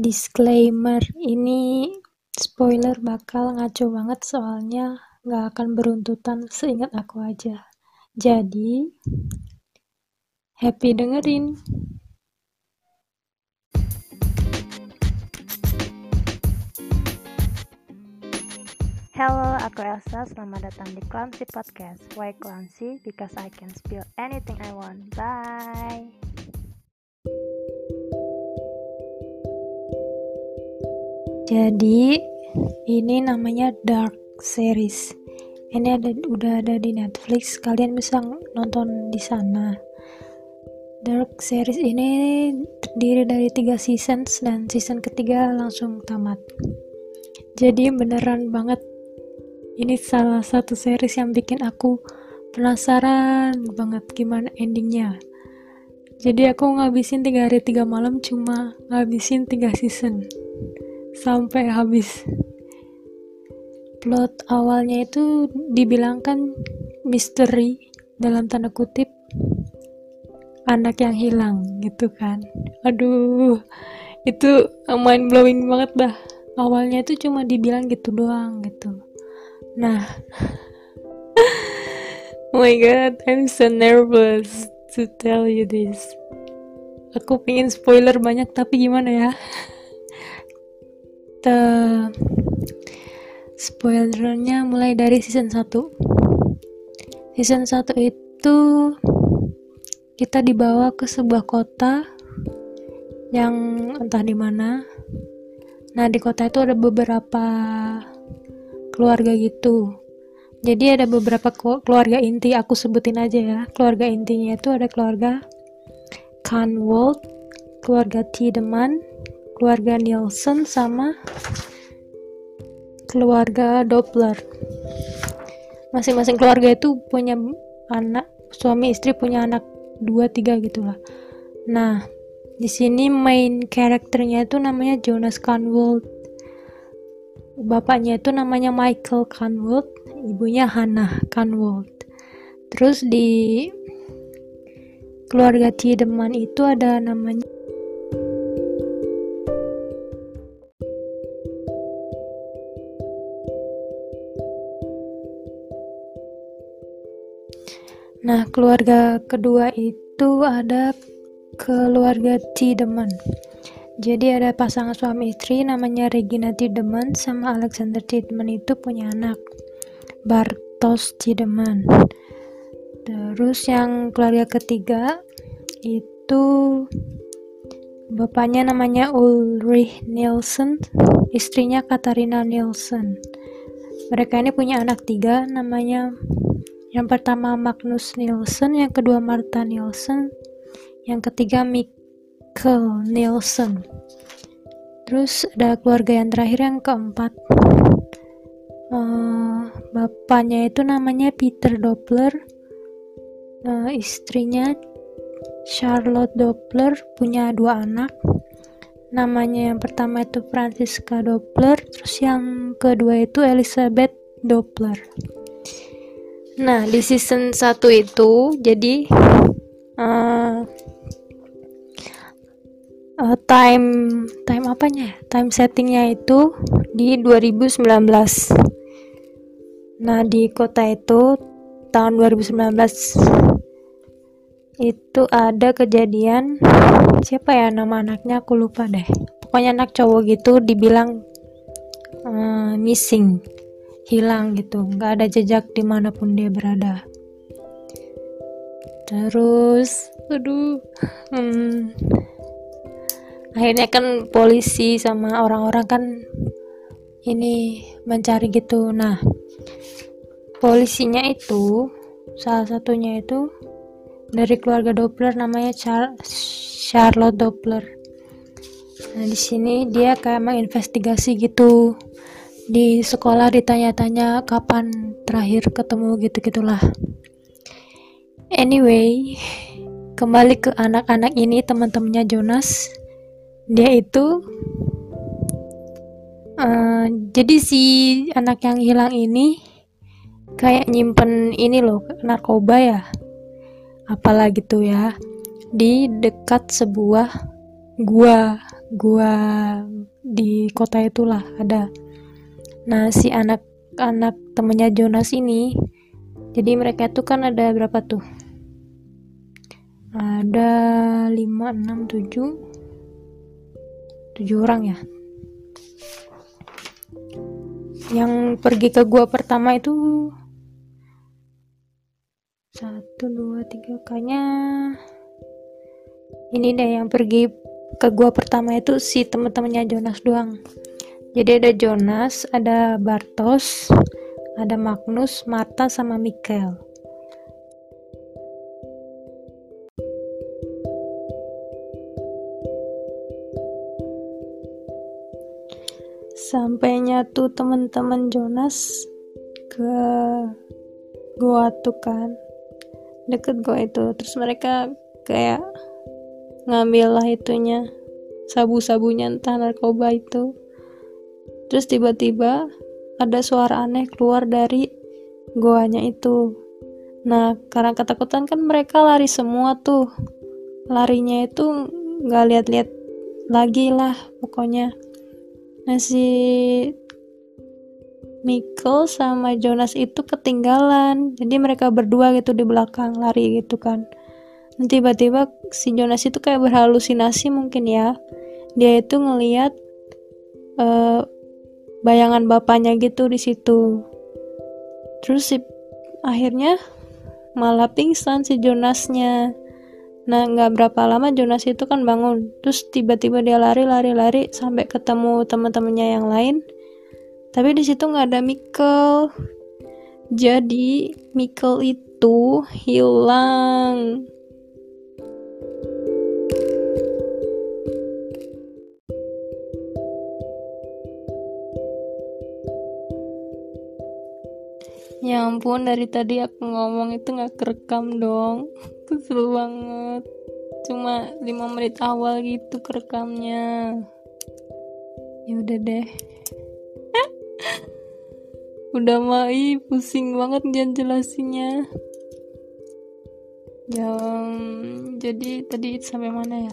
Disclaimer, ini spoiler bakal ngaco banget soalnya gak akan beruntutan seingat aku aja. Jadi, happy dengerin. Halo, aku Elsa. Selamat datang di Clancy Podcast. Why Clancy? Because I can spill anything I want. Bye! Jadi, ini namanya Dark Series. Ini udah ada di Netflix. Kalian bisa nonton di sana. Dark Series ini terdiri dari 3 seasons dan season ketiga langsung tamat. Jadi beneran banget. Ini salah satu series yang bikin aku penasaran banget gimana endingnya. Jadi aku ngabisin 3 hari 3 malam cuma ngabisin 3 season. Sampai habis. Plot awalnya itu dibilangkan misteri dalam tanda kutip anak yang hilang gitu kan. Aduh, itu mind blowing banget dah. Awalnya itu cuma dibilang gitu doang gitu. Nah, oh my god, I'm so nervous to tell you this. Aku pengen spoiler banyak tapi gimana ya? Spoilernya mulai dari season 1. Season 1 itu kita dibawa ke sebuah kota yang entah di mana. Nah, di kota itu ada beberapa keluarga gitu. Jadi ada beberapa keluarga inti, aku sebutin aja ya. Keluarga intinya itu ada keluarga Kahnwald, keluarga Tiedemann, keluarga Nielsen, sama keluarga Doppler. Masing-masing keluarga itu punya anak, suami istri punya anak 2-3 gitulah. Nah, di sini main karakternya itu namanya Jonas Kahnwald. Bapaknya itu namanya Michael Kahnwald, ibunya Hannah Kahnwald. Terus di keluarga Tiedemann itu ada namanya Nah, keluarga kedua itu ada keluarga Tiedemann. Jadi ada pasangan suami istri namanya Regina Tiedemann sama Alexander Tiedemann, itu punya anak Bartos Tiedemann. Terus yang keluarga ketiga itu bapaknya namanya Ulrich Nielsen, istrinya Katharina Nielsen. Mereka ini punya anak 3 namanya, yang pertama Magnus Nielsen, yang kedua Martha Nielsen, yang ketiga Mikkel Nielsen. Terus ada keluarga yang terakhir yang keempat, bapaknya itu namanya Peter Doppler, istrinya Charlotte Doppler, punya 2 anak, namanya yang pertama itu Franciska Doppler, terus yang kedua itu Elisabeth Doppler. Nah, di season 1 itu jadi time apanya? Time settingnya itu di 2019. Nah, di kota itu tahun 2019 itu ada kejadian, siapa ya nama anaknya, aku lupa deh. Pokoknya anak cowok gitu dibilang missing, hilang gitu, nggak ada jejak dimanapun dia berada. Terus, akhirnya kan polisi sama orang-orang kan ini mencari gitu. Nah, polisinya itu salah satunya itu dari keluarga Doppler namanya Charlotte Doppler. Nah, di sini dia kayak menginvestigasi gitu. Di sekolah ditanya-tanya kapan terakhir ketemu gitu-gitulah. Anyway, kembali ke anak-anak ini, teman-temannya Jonas. Dia itu jadi si anak yang hilang ini kayak nyimpen ini loh, narkoba ya apalah gitu ya, di dekat sebuah gua gua di kota itulah ada. Nah, si anak-anak temennya Jonas ini, jadi mereka tuh kan ada berapa tuh? Ada 7 orang ya. Yang pergi ke gua pertama itu 1, 2, 3 kayaknya ini deh yang pergi ke gua pertama itu si teman-temannya Jonas doang. Jadi ada Jonas, ada Bartos, ada Magnus, Martha sama Mikkel. Sampainya tuh teman-teman Jonas ke goa tuh kan, deket goa itu, terus mereka kayak ngambil lah itunya, sabu-sabunya entah narkoba itu. Terus tiba-tiba ada suara aneh keluar dari goanya itu. Nah, karena ketakutan kan mereka lari semua tuh, larinya itu nggak lihat-lihat lagi lah pokoknya. Nah, si Mikkel sama Jonas itu ketinggalan, jadi mereka berdua gitu di belakang lari gitu kan. Dan tiba-tiba si Jonas itu kayak berhalusinasi mungkin ya, dia itu ngelihat bayangan bapaknya gitu di situ. Terus si, akhirnya malah pingsan si Jonasnya. Nah, gak berapa lama Jonas itu kan bangun. Terus tiba-tiba dia lari sampai ketemu teman-temannya yang lain. Tapi di situ gak ada Mikkel. Jadi Mikkel itu hilang. Ya ampun, dari tadi aku ngomong itu gak kerekam dong. Seru banget, cuma 5 menit awal gitu kerekamnya. Ya udah deh. Udah mah, pusing banget jangan jelasinnya. Jadi tadi sampai mana ya?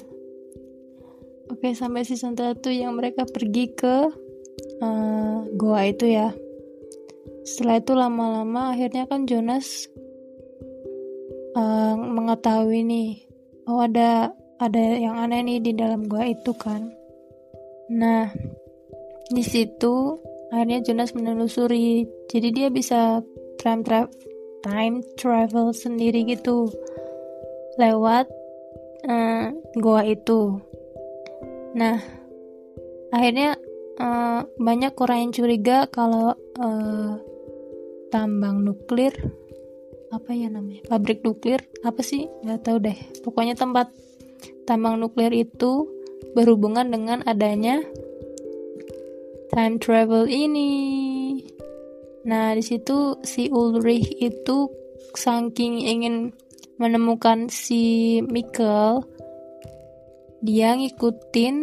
Oke, sampai season 1 yang mereka pergi ke goa itu ya. Setelah itu lama-lama akhirnya kan Jonas mengetahui nih, oh ada yang aneh nih di dalam gua itu kan. Nah, di situ akhirnya Jonas menelusuri, jadi dia bisa time travel sendiri gitu lewat gua itu. Nah, akhirnya banyak orang yang curiga kalau tambang nuklir, apa ya namanya, pabrik nuklir apa sih, nggak tahu deh, pokoknya tempat tambang nuklir itu berhubungan dengan adanya time travel ini. Nah, di situ si Ulrich itu saking ingin menemukan si Mikkel, dia ngikutin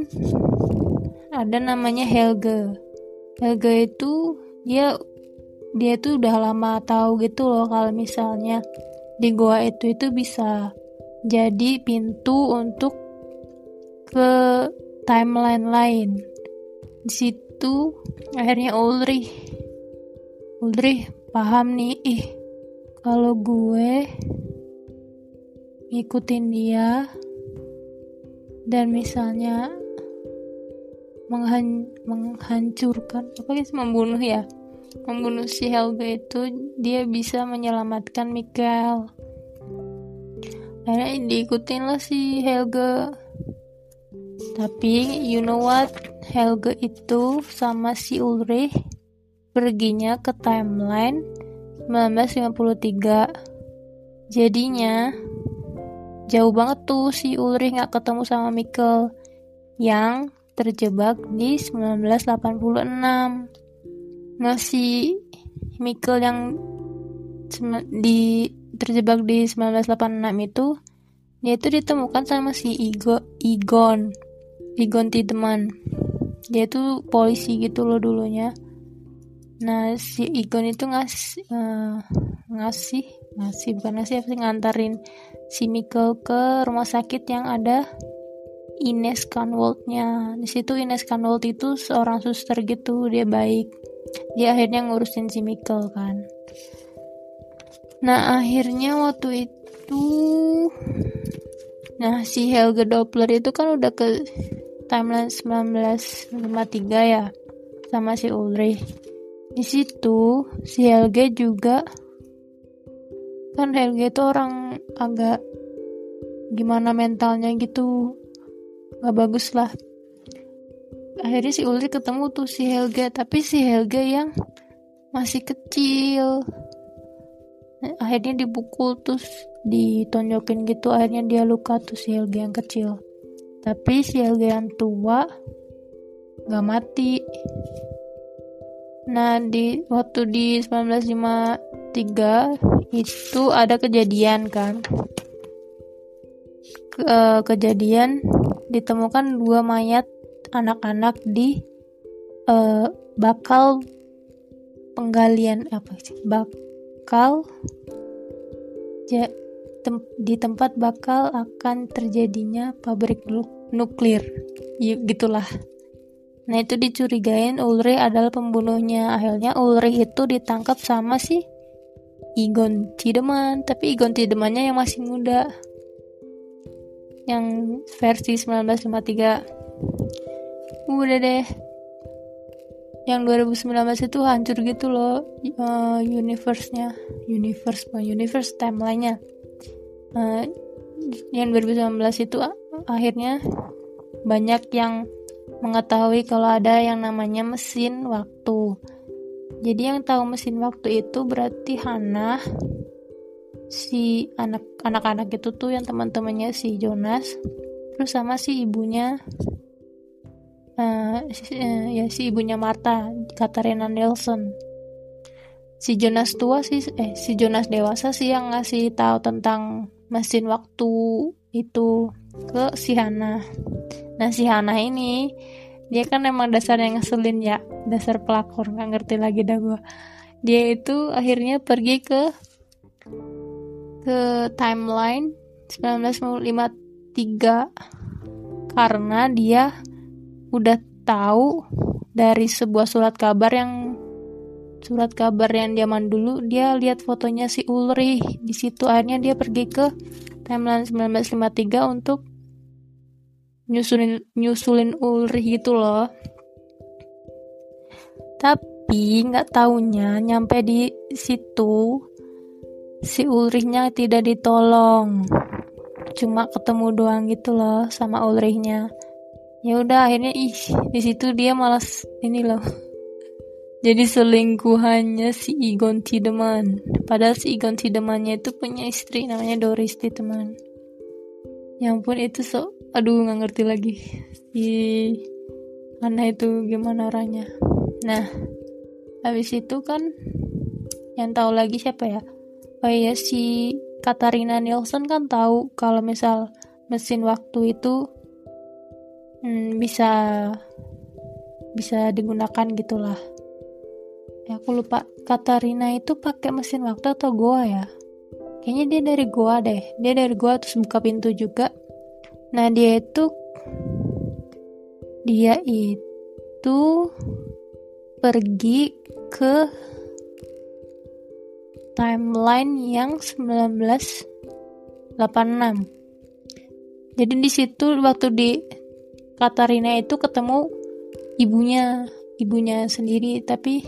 ada namanya Helga itu dia tuh udah lama tahu gitu loh kalau misalnya di goa itu bisa jadi pintu untuk ke timeline lain. Di situ akhirnya Ulrich paham nih, kalau gue ngikutin dia dan misalnya menghancurkan apa guys, membunuh si Helga itu, dia bisa menyelamatkan Mikkel. Akhirnya diikutin lah si Helga. Tapi you know what, Helga itu sama si Ulrich perginya ke timeline 1953. Jadinya jauh banget tuh si Ulrich gak ketemu sama Mikkel yang terjebak di 1986. Nah, si Mikkel yang terjebak di 1986 itu, dia itu ditemukan sama si Egon Tiedemann. Dia itu polisi gitu loh dulunya. Nah, si Egon itu ngantarin si Mikkel ke rumah sakit yang ada Ines Kahnwald-nya. Di situ Ines Kahnwald itu seorang suster gitu, dia baik. Dia akhirnya ngurusin si Mikkel kan. Nah, akhirnya waktu itu nah, si Helga Doppler itu kan udah ke timeline 1953 ya, sama si Ulrich. Di situ si Helga juga kan, Helga itu orang agak gimana mentalnya gitu, gak bagus lah. Akhirnya si Ulrich ketemu tuh si Helga, tapi si Helga yang masih kecil. Akhirnya dipukul terus ditonjokin gitu, akhirnya dia luka tuh si Helga yang kecil. Tapi si Helga yang tua gak mati. Nah, waktu di 1953 itu ada kejadian kan, kejadian ditemukan 2 mayat anak-anak di bakal penggalian di tempat bakal akan terjadinya pabrik nuklir gitulah. Nah, itu dicurigain Ulrich adalah pembunuhnya. Akhirnya Ulrich itu ditangkap sama si Egon Tiedemann, tapi Egon Tiedemann-nya yang masih muda, yang versi 1953. Udah deh, yang 2019 itu hancur gitu loh, universe timeline-nya. Yang 2019 itu akhirnya banyak yang mengetahui kalau ada yang namanya mesin waktu. Jadi yang tahu mesin waktu itu berarti Hannah, si anak-anak itu tuh yang teman-temannya si Jonas, terus sama si ibunya, si ibunya Martha, Katharina Nielsen. Si Jonas tua sih, si Jonas dewasa sih yang ngasih tahu tentang mesin waktu itu ke si Hannah. Nah, si Hannah ini dia kan emang dasarnya ngeselin ya, dasar pelakor, nggak ngerti lagi dah gue. Dia itu akhirnya pergi ke timeline 1953 karena dia udah tahu dari sebuah surat kabar yang zaman dulu dia lihat fotonya si Ulrich. Di situ akhirnya dia pergi ke timeline 1953 untuk nyusulin Ulrich gitu loh. Tapi nggak taunya nyampe di situ si Ulrichnya tidak ditolong, cuma ketemu doang gitu loh sama Ulrichnya. Ya udah akhirnya di situ dia malas ini loh, jadi selingkuhannya si Egon Tiedemann. Padahal si Egon Tiedemann-nya itu punya istri namanya Doris Tiedemann. Ya ampun, itu aduh gak ngerti lagi si Hannah itu gimana orangnya. Nah, habis itu kan yang tahu lagi siapa ya? Oh iya, si Katharina Nielsen kan tahu kalau misal mesin waktu itu bisa digunakan gitulah. Ya, aku lupa Katharina itu pakai mesin waktu atau goa ya? Kayaknya dia dari goa deh. Dia dari goa terus buka pintu juga. Nah, dia itu pergi ke timeline yang 1986. Jadi di situ waktu di Katharina itu ketemu ibunya sendiri, tapi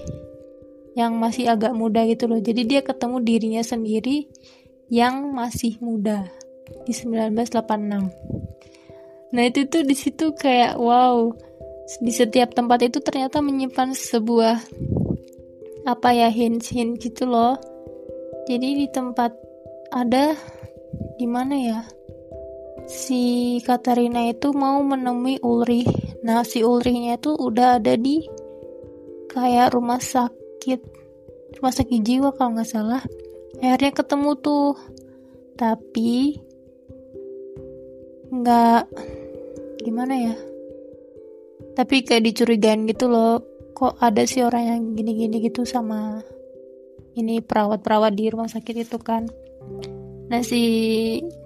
yang masih agak muda gitu loh. Jadi dia ketemu dirinya sendiri yang masih muda di 1986. Nah, itu tuh di situ kayak wow. Di setiap tempat itu ternyata menyimpan sebuah hints-hints gitu loh. Jadi di tempat ada gimana ya? Si Katharina itu mau menemui Ulrich. Nah, si Ulrichnya itu udah ada di kayak rumah sakit jiwa kalau nggak salah. Akhirnya ketemu tuh. Tapi nggak gimana ya, tapi kayak dicurigain gitu loh, kok ada sih orang yang gini-gini gitu sama ini perawat-perawat di rumah sakit itu kan. Nah, si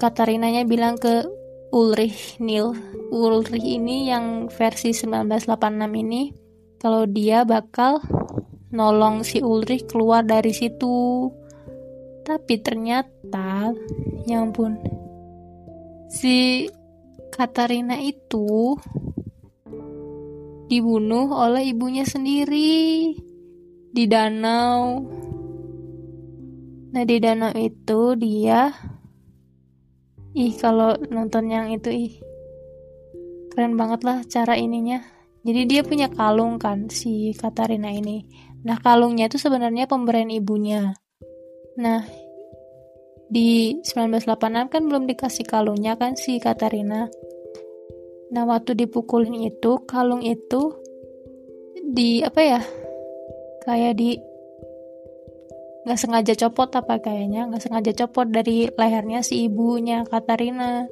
Katharinanya bilang ke Ulrich ini yang versi 1986 ini, kalau dia bakal nolong si Ulrich keluar dari situ. Tapi ternyata ya ampun, si Katharina itu dibunuh oleh ibunya sendiri di danau. Nah di danau itu dia, kalau nonton yang itu keren banget lah cara ininya. Jadi dia punya kalung kan si Katharina ini. Nah kalungnya itu sebenarnya pemberian ibunya. Nah di 1986 kan belum dikasih kalungnya kan si Katharina. Nah waktu dipukulin itu kalung itu nggak sengaja copot dari lehernya si ibunya Katharina.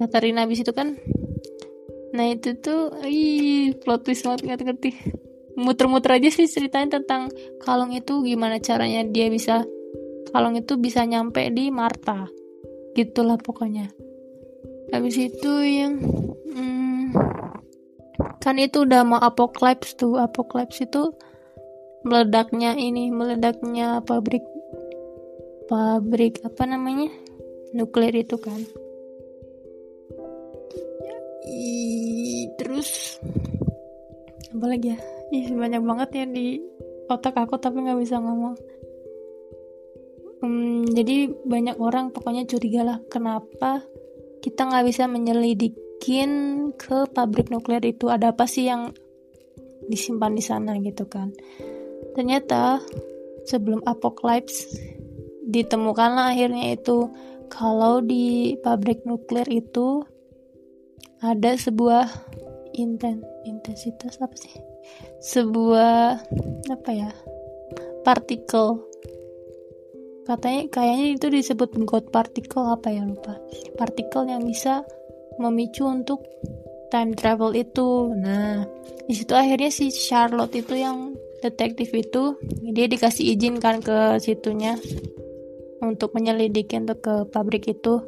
Katharina abis itu kan. Nah itu tuh plot twist banget, nggak ngerti, muter-muter aja sih ceritanya tentang kalung itu, gimana caranya dia bisa kalung itu bisa nyampe di Martha. Gitulah pokoknya. Habis itu yang kan itu udah mau apokalips tuh. Apokalips itu meledaknya pabrik nuklir itu kan. Terus apa lagi ya? Banyak banget ya di otak aku tapi nggak bisa ngomong. Jadi banyak orang pokoknya curiga lah kenapa kita nggak bisa menyelidikin ke pabrik nuklir itu, ada apa sih yang disimpan di sana gitu kan. Ternyata sebelum apokalips ditemukanlah akhirnya itu kalau di pabrik nuklir itu ada sebuah partikel. Kayaknya itu disebut God particle partikel yang bisa memicu untuk time travel itu. Nah di situ akhirnya si Charlotte itu yang detektif itu dia dikasih izin kan ke situnya untuk menyelidikin tuh ke pabrik itu.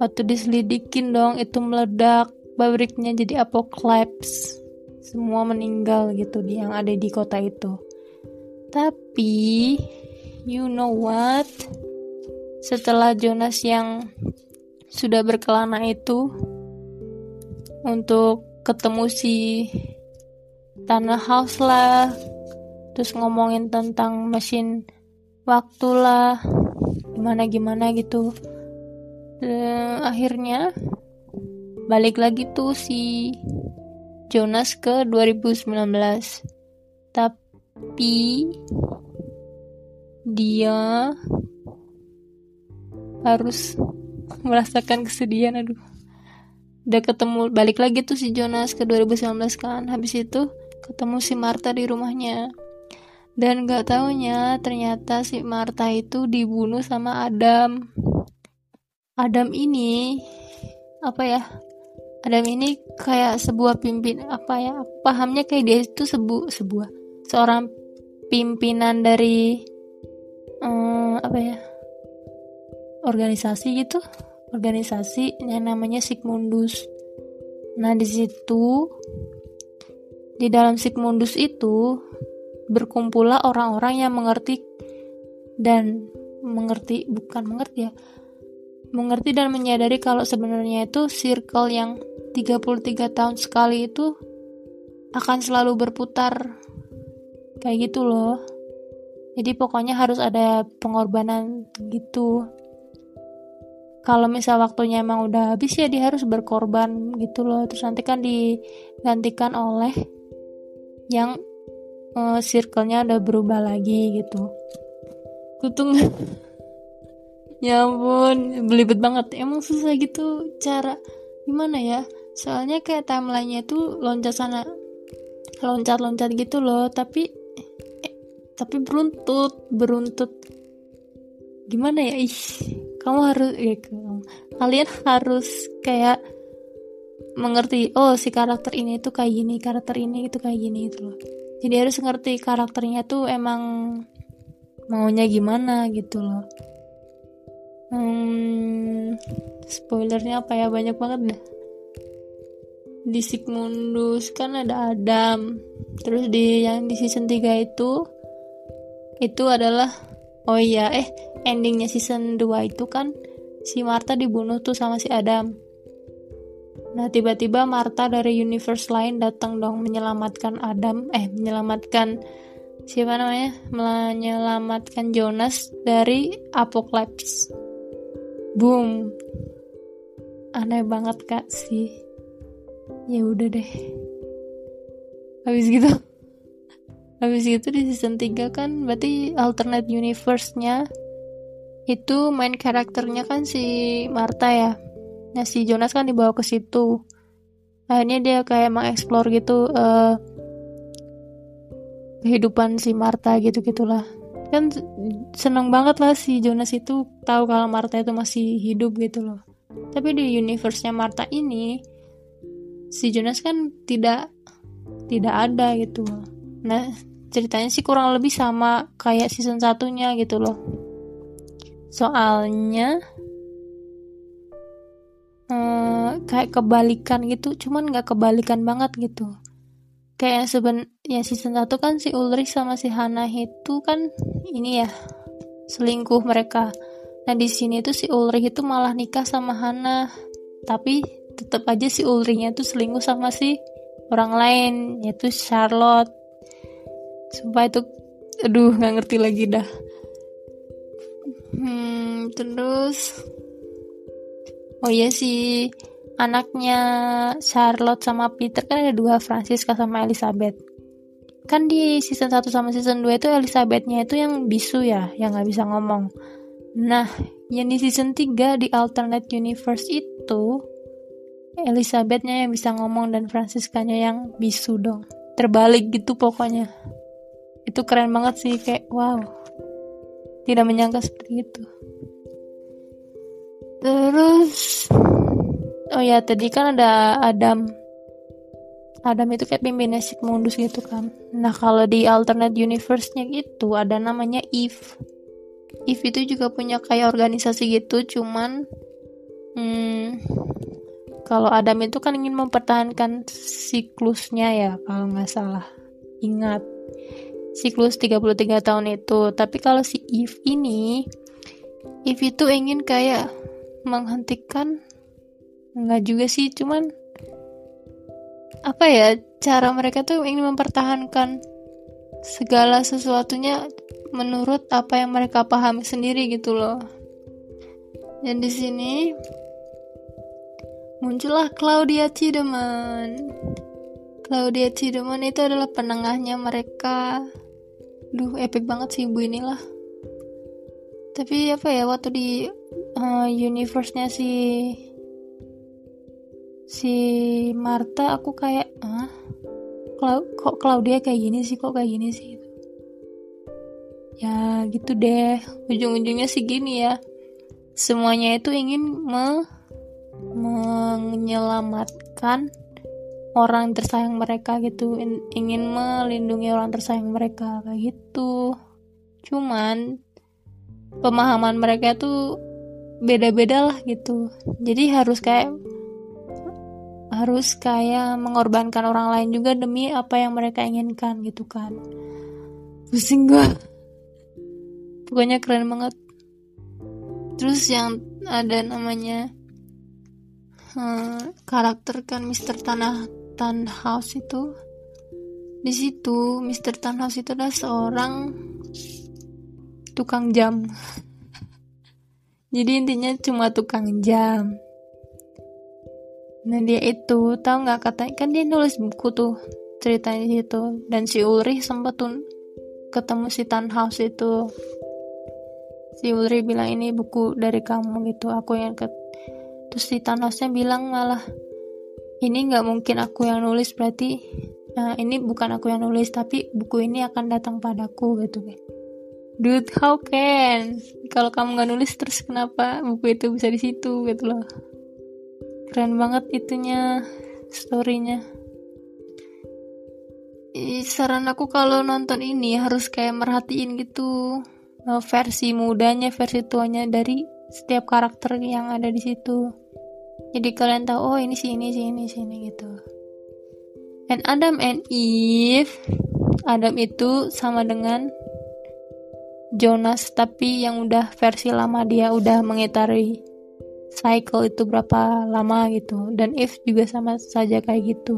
Waktu diselidikin dong itu meledak pabriknya, jadi apokalips, semua meninggal gitu yang ada di kota itu. Tapi you know what? Setelah Jonas yang sudah berkelana itu untuk ketemu si Tannhaus lah, terus ngomongin tentang mesin waktu lah, gimana gitu. Dan akhirnya balik lagi tuh si Jonas ke 2019. Tapi dia harus merasakan kesedihan. Udah ketemu, balik lagi tuh si Jonas ke 2019 kan. Habis itu ketemu si Martha di rumahnya. Dan gak taunya ternyata si Martha itu dibunuh sama Adam. Adam ini kayak sebuah pimpin pahamnya kayak dia itu seorang pimpinan dari organisasi yang namanya Sic Mundus. Nah di situ di dalam Sic Mundus itu berkumpullah orang-orang yang mengerti dan menyadari kalau sebenarnya itu circle yang 33 tahun sekali itu akan selalu berputar kayak gitu loh. Jadi pokoknya harus ada pengorbanan gitu. Kalau misal waktunya emang udah habis ya dia harus berkorban gitu loh. Terus nanti kan digantikan oleh yang circle-nya udah berubah lagi gitu. Kutung. Ya ampun, belibet banget. Emang susah gitu cara gimana ya? Soalnya kayak timeline-nya tuh loncat-loncat gitu loh, tapi beruntut gimana ya? Kalian harus kayak mengerti, oh si karakter ini tuh kayak gini, karakter ini itu kayak gini gitu loh. Jadi harus ngerti karakternya tuh emang maunya gimana gitu loh. Spoilernya apa ya, banyak banget dah. Di Sic Mundus kan ada Adam. Terus di yang di season 3 itu adalah, oh iya, endingnya season 2 itu kan si Martha dibunuh tuh sama si Adam. Nah, tiba-tiba Martha dari universe lain datang dong menyelamatkan Adam, menyelamatkan Jonas dari Apocalypse. Boom. Aneh banget Kak sih. Ya udah deh. Habis gitu di season 3 kan berarti alternate universe-nya itu main karakternya kan si Martha ya. Nah, si Jonas kan dibawa ke situ. Akhirnya dia kayak mengeksplor gitu kehidupan si Martha gitu-gitulah. Kan seneng banget lah si Jonas itu tahu kalau Martha itu masih hidup gitu loh. Tapi di universe-nya Martha ini si Jonas kan tidak ada gitu. Nah, ceritanya sih kurang lebih sama kayak season 1-nya gitu loh. Soalnya kayak kebalikan gitu, cuman gak kebalikan banget gitu. Kayak season 1 kan si Ulrich sama si Hannah itu kan ini ya, selingkuh mereka. Nah, di sini tuh si Ulrich itu malah nikah sama Hannah, tapi tetap aja si Ulrichnya tuh selingkuh sama si orang lain, yaitu Charlotte. Sumpah itu, aduh gak ngerti lagi dah. Terus, oh iya si anaknya Charlotte sama Peter kan ada dua, Franciska sama Elisabeth. Kan di season 1 sama season 2 itu Elisabethnya itu yang bisu ya, yang gak bisa ngomong. Nah, yang di season 3 di alternate universe itu Elisabethnya yang bisa ngomong dan Franciskanya yang bisu dong. Terbalik gitu pokoknya. Itu keren banget sih, kayak wow. Tidak menyangka seperti itu. Terus, oh ya tadi kan ada Adam. Adam itu kayak pimpinnya Sic Mundus gitu kan. Nah, kalau di alternate universe-nya gitu ada namanya Eve. Eve itu juga punya kayak organisasi gitu, cuman kalau Adam itu kan ingin mempertahankan siklusnya ya, kalau nggak salah. Ingat, siklus 33 tahun itu. Tapi kalau si Eve ini, Eve itu ingin kayak menghentikan, nggak juga sih, cuman apa ya, cara mereka tuh ingin mempertahankan segala sesuatunya menurut apa yang mereka pahami sendiri gitu loh. Dan di sini muncullah Claudia Tiedemann. Claudia Tiedemann itu adalah penengahnya mereka. Duh, epic banget sih ibu inilah. Tapi apa ya, waktu di universe-nya si Martha aku kayak kok Claudia kayak gini sih, ya gitu deh, ujung-ujungnya sih gini ya, semuanya itu ingin menyelamatkan orang tersayang mereka gitu, ingin melindungi orang tersayang mereka kayak gitu. Cuman pemahaman mereka tuh beda-beda lah gitu. Jadi harus kayak mengorbankan orang lain juga demi apa yang mereka inginkan gitu kan. Pusing gua. Pokoknya keren banget. Terus yang ada namanya karakter kan Mr. Tannhaus itu. Di situ Mr. Tannhaus itu adalah seorang tukang jam. Jadi intinya cuma tukang jam. Nah, dia itu tahu nggak, katanya kan dia nulis buku tuh ceritanya di situ. Dan si Ulrich sempat tuh ketemu si Tannhaus itu. Si Ulrich bilang ini buku dari kamu gitu. Aku yang Terus si Tannhausnya bilang malah ini gak mungkin aku yang nulis, berarti ini bukan aku yang nulis, tapi buku ini akan datang padaku gitu. Dude, how can? Kalau kamu gak nulis terus kenapa buku itu bisa di situ gitu loh. Keren banget itunya, story-nya. Saran aku kalau nonton ini harus kayak merhatiin gitu versi mudanya, versi tuanya dari setiap karakter yang ada di situ. Jadi kalian tahu, oh ini sini gitu. And Adam and Eve, Adam itu sama dengan Jonas, tapi yang udah versi lama, dia udah mengitari cycle itu berapa lama gitu. Dan Eve juga sama saja kayak gitu.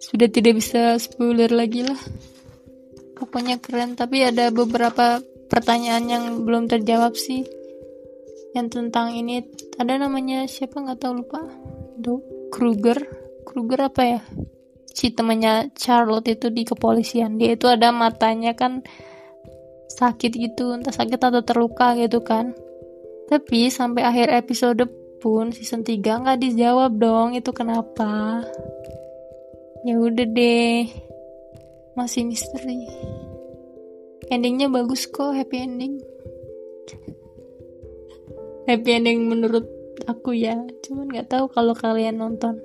Sudah tidak bisa spoiler lagi lah. Pokoknya keren, tapi ada beberapa pertanyaan yang belum terjawab sih. Yang tentang ini, ada namanya siapa nggak tahu, lupa. Kruger apa ya? Si temannya Charlotte itu di kepolisian, dia itu ada matanya kan sakit gitu, entah sakit atau terluka gitu kan. Tapi sampai akhir episode pun season 3 nggak dijawab dong itu kenapa. Ya udah deh, masih misteri. Endingnya bagus kok, happy ending. Happy ending menurut aku ya, cuman nggak tahu kalau kalian nonton.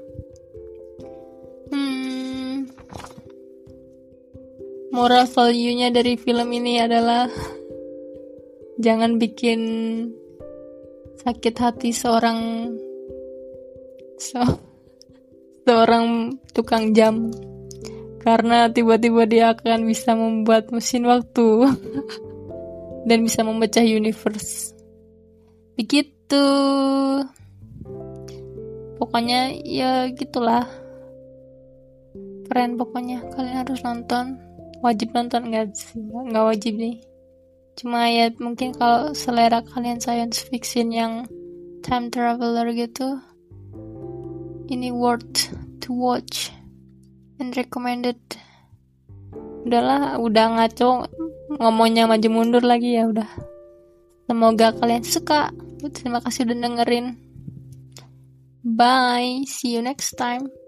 Moral value-nya dari film ini adalah jangan bikin sakit hati seorang tukang jam, karena tiba-tiba dia akan bisa membuat mesin waktu dan bisa memecah universe. Begitu. Pokoknya ya gitulah. Keren pokoknya, kalian harus nonton. Wajib nonton, nggak wajib nih, cuma ya mungkin kalau selera kalian science fiction yang time traveler gitu, ini worth to watch and recommended. Udahlah, udah ngaco ngomongnya, maju mundur lagi ya udah. Semoga kalian suka. Terima kasih udah dengerin. Bye, see you next time.